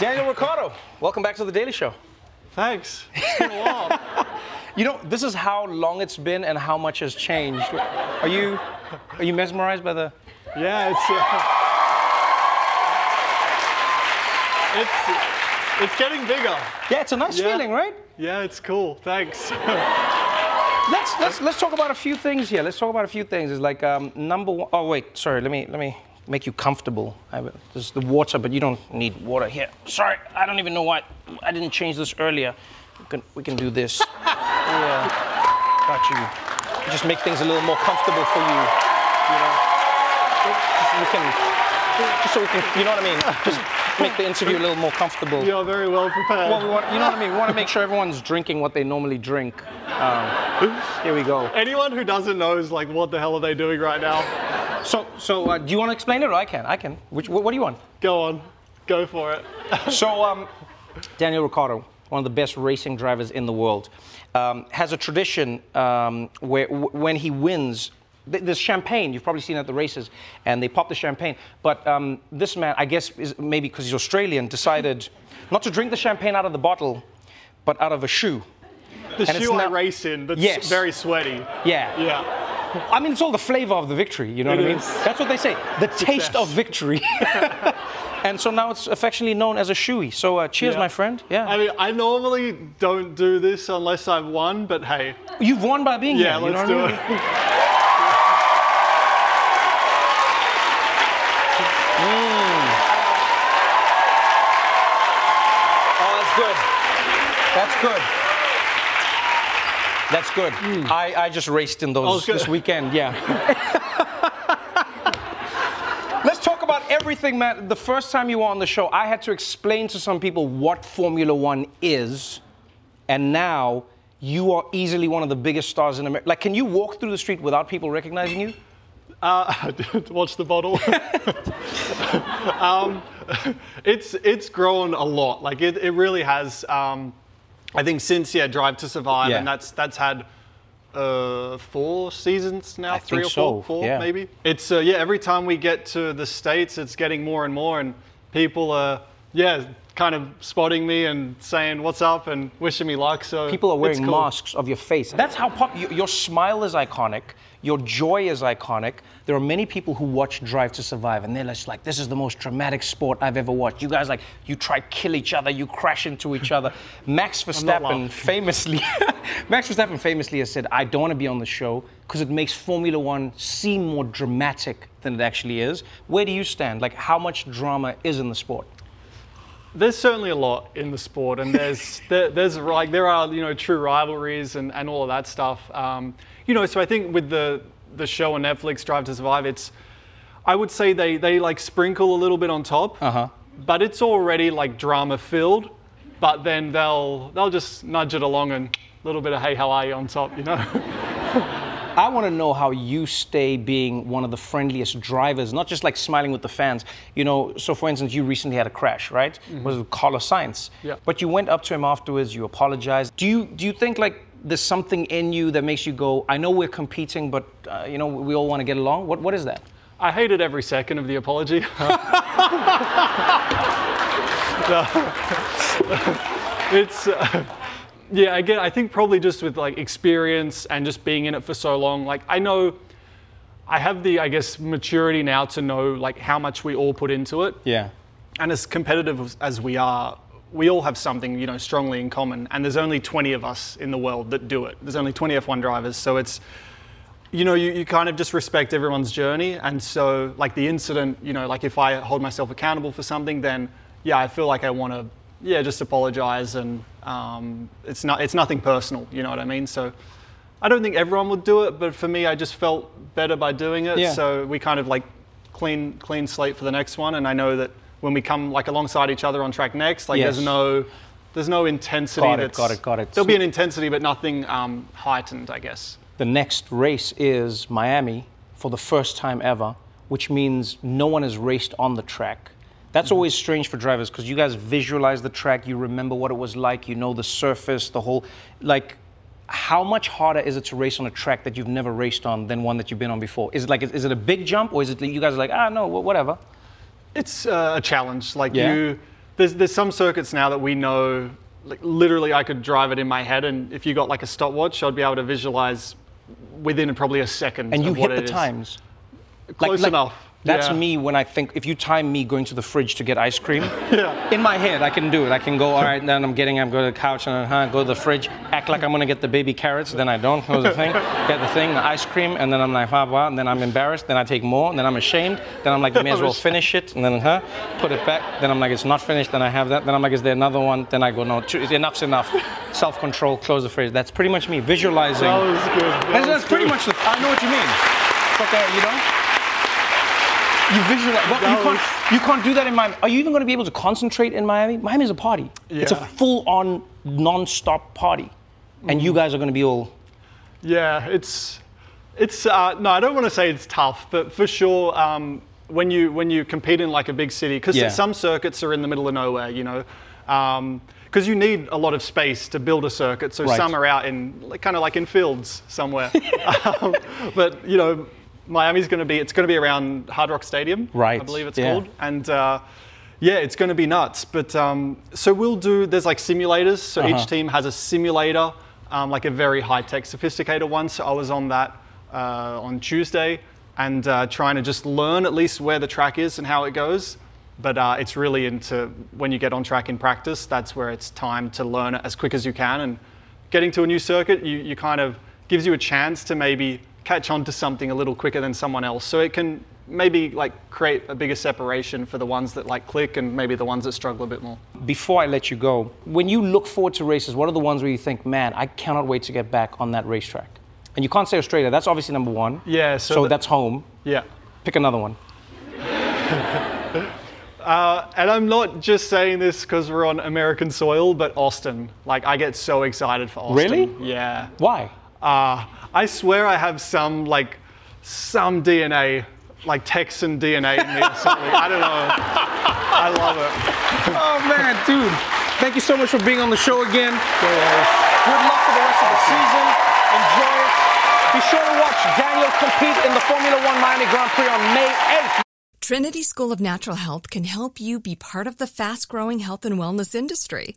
Daniel Ricciardo, welcome back to The Daily Show. Thanks. It's been a while. You know, this is how long it's been and how much has changed. Are you mesmerized by the... Yeah, it's getting bigger. Yeah, it's a nice feeling, right? Yeah, it's cool. Thanks. Let's talk about a few things here. Let's talk about a few things. It's like number one. Oh wait, sorry. Let me make you comfortable. There's the water, but you don't need water here. Sorry, I don't even know why I didn't change this earlier. We can do this. Yeah, got you. Just make things a little more comfortable for you. You know, just so we can. You know what I mean? Just make the interview a little more comfortable. You're very well prepared. Well, you know what I mean? We want to make sure everyone's drinking what they normally drink. Here we go. Anyone who doesn't know is like, what the hell are they doing right now? So, do you want to explain it, or I can. What do you want? Go on. Go for it. So, Daniel Ricciardo, one of the best racing drivers in the world, has a tradition where when he wins, there's champagne. You've probably seen at the races, and they pop the champagne. But this man, I guess, is maybe because he's Australian, decided not to drink the champagne out of the bottle, but out of a shoe. The shoe I race in, that's very sweaty. Yeah. Yeah. I mean, it's all the flavor of the victory, you know what I mean? That's what they say, the taste of victory. And so now it's affectionately known as a shoey. So cheers, my friend. Yeah. I mean, I normally don't do this unless I've won, but hey. You've won by being here, you know what I mean? Yeah, let's do it. Oh, that's good. That's good. That's good. Mm. I just raced in those this weekend, yeah. Let's talk about everything, man. The first time you were on the show, I had to explain to some people what Formula One is, and now you are easily one of the biggest stars in America. Like, can you walk through the street without people recognizing you? Watch the bottle. It's grown a lot. Like, it really has... I think since Drive to Survive, and that's had 4 seasons now, three or four maybe. It's every time we get to the States, it's getting more and more, and people are kind of spotting me and saying what's up and wishing me luck. So people are wearing masks of your face. That's how your smile is iconic. Your joy is iconic. There are many people who watch Drive to Survive, and they're just like, this is the most dramatic sport I've ever watched. You guys, like, you try to kill each other, you crash into each other. Max Verstappen famously has said, I don't want to be on the show because it makes Formula One seem more dramatic than it actually is. Where do you stand? Like, how much drama is in the sport? There's certainly a lot in the sport, and there are true rivalries and all of that stuff. So I think with the show on Netflix, Drive to Survive, I would say they like sprinkle a little bit on top, but it's already like drama filled. But then they'll just nudge it along and a little bit of hey, how are you on top, you know. I want to know how you stay being one of the friendliest drivers, not just like smiling with the fans. You know, so for instance, you recently had a crash, right? Mm-hmm. Was it Carlos Sainz? Yeah. But you went up to him afterwards, you apologized. Do you think like there's something in you that makes you go, I know we're competing, but you know, we all want to get along? What is that? I hated every second of the apology. It's... yeah, again, I think probably just with like experience and just being in it for so long, like I know I have the, I guess, maturity now to know like how much we all put into it. Yeah. And as competitive as we are, we all have something, you know, strongly in common. And there's only 20 of us in the world that do it. There's only 20 F1 drivers. So it's, you know, you kind of just respect everyone's journey. And so like the incident, you know, like if I hold myself accountable for something, then yeah, I feel like I want to, yeah, just apologize, and it's nothing personal, you know what I mean? So I don't think everyone would do it, but for me, I just felt better by doing it. Yeah. So we kind of like clean slate for the next one, and I know that when we come like alongside each other on track next, like yes. there's no intensity. Got it. There'll be an intensity, but nothing heightened, I guess. The next race is Miami for the first time ever, which means no one has raced on the track. That's always strange for drivers because you guys visualize the track, you remember what it was like, you know the surface, the whole, like, how much harder is it to race on a track that you've never raced on than one that you've been on before? Is it like, is it a big jump, or is it you guys are like, ah, no, whatever? It's a challenge. Like yeah. There's some circuits now that we know, like literally I could drive it in my head, and if you got like a stopwatch, I'd be able to visualize within probably a second. And you hit the times. Close enough. That's yeah. me when I think, if you time me going to the fridge to get ice cream, yeah. in my head, I can do it. I can go, all right, then I'm going to the couch, and go to the fridge, act like I'm going to get the baby carrots, then I don't, know the thing, get the thing, the ice cream, and then I'm like, blah, blah, and then I'm embarrassed, then I take more, and then I'm ashamed, then I'm like, may as well finish it, and then, put it back, then I'm like, it's not finished, then I have that, then I'm like, is there another one? Then I go, no, enough's enough. Self-control, close the fridge. That's pretty much me, visualizing. That was good. That's pretty much, I know what you mean. But you know? You visualize, but you can't do that in Miami. Are you even going to be able to concentrate in Miami? Miami is a party. Yeah. It's a full-on, non-stop party. And you guys are going to be all... Yeah, no, I don't want to say it's tough, but for sure, when you compete in like a big city, because yeah. some circuits are in the middle of nowhere, you know, because you need a lot of space to build a circuit. So right. some are out in, kind of like in fields somewhere. But, you know, Miami's going to be, it's going to be around Hard Rock Stadium, right. I believe it's yeah. called. And yeah, it's going to be nuts. But so we'll do, there's like simulators. So uh-huh. each team has a simulator, like a very high-tech, sophisticated one. So I was on that on Tuesday and trying to just learn at least where the track is and how it goes. But it's really into, when you get on track in practice, that's where it's time to learn it as quick as you can. And getting to a new circuit, you kind of, gives you a chance to maybe catch on to something a little quicker than someone else. So it can maybe like create a bigger separation for the ones that like click and maybe the ones that struggle a bit more. Before I let you go, when you look forward to races, what are the ones where you think, man, I cannot wait to get back on that racetrack? And you can't say Australia, that's obviously number one. Yeah. So that's home. Yeah. Pick another one. And I'm not just saying this because we're on American soil, but Austin. Like I get so excited for Austin. Really? Yeah. Why? I swear I have some DNA, like Texan DNA in me or something. I don't know. I love it. Oh man, dude. Thank you so much for being on the show again. Good luck for the rest of the season. Enjoy it. Be sure to watch Daniel compete in the Formula One Miami Grand Prix on May 8th. Trinity School of Natural Health can help you be part of the fast-growing health and wellness industry.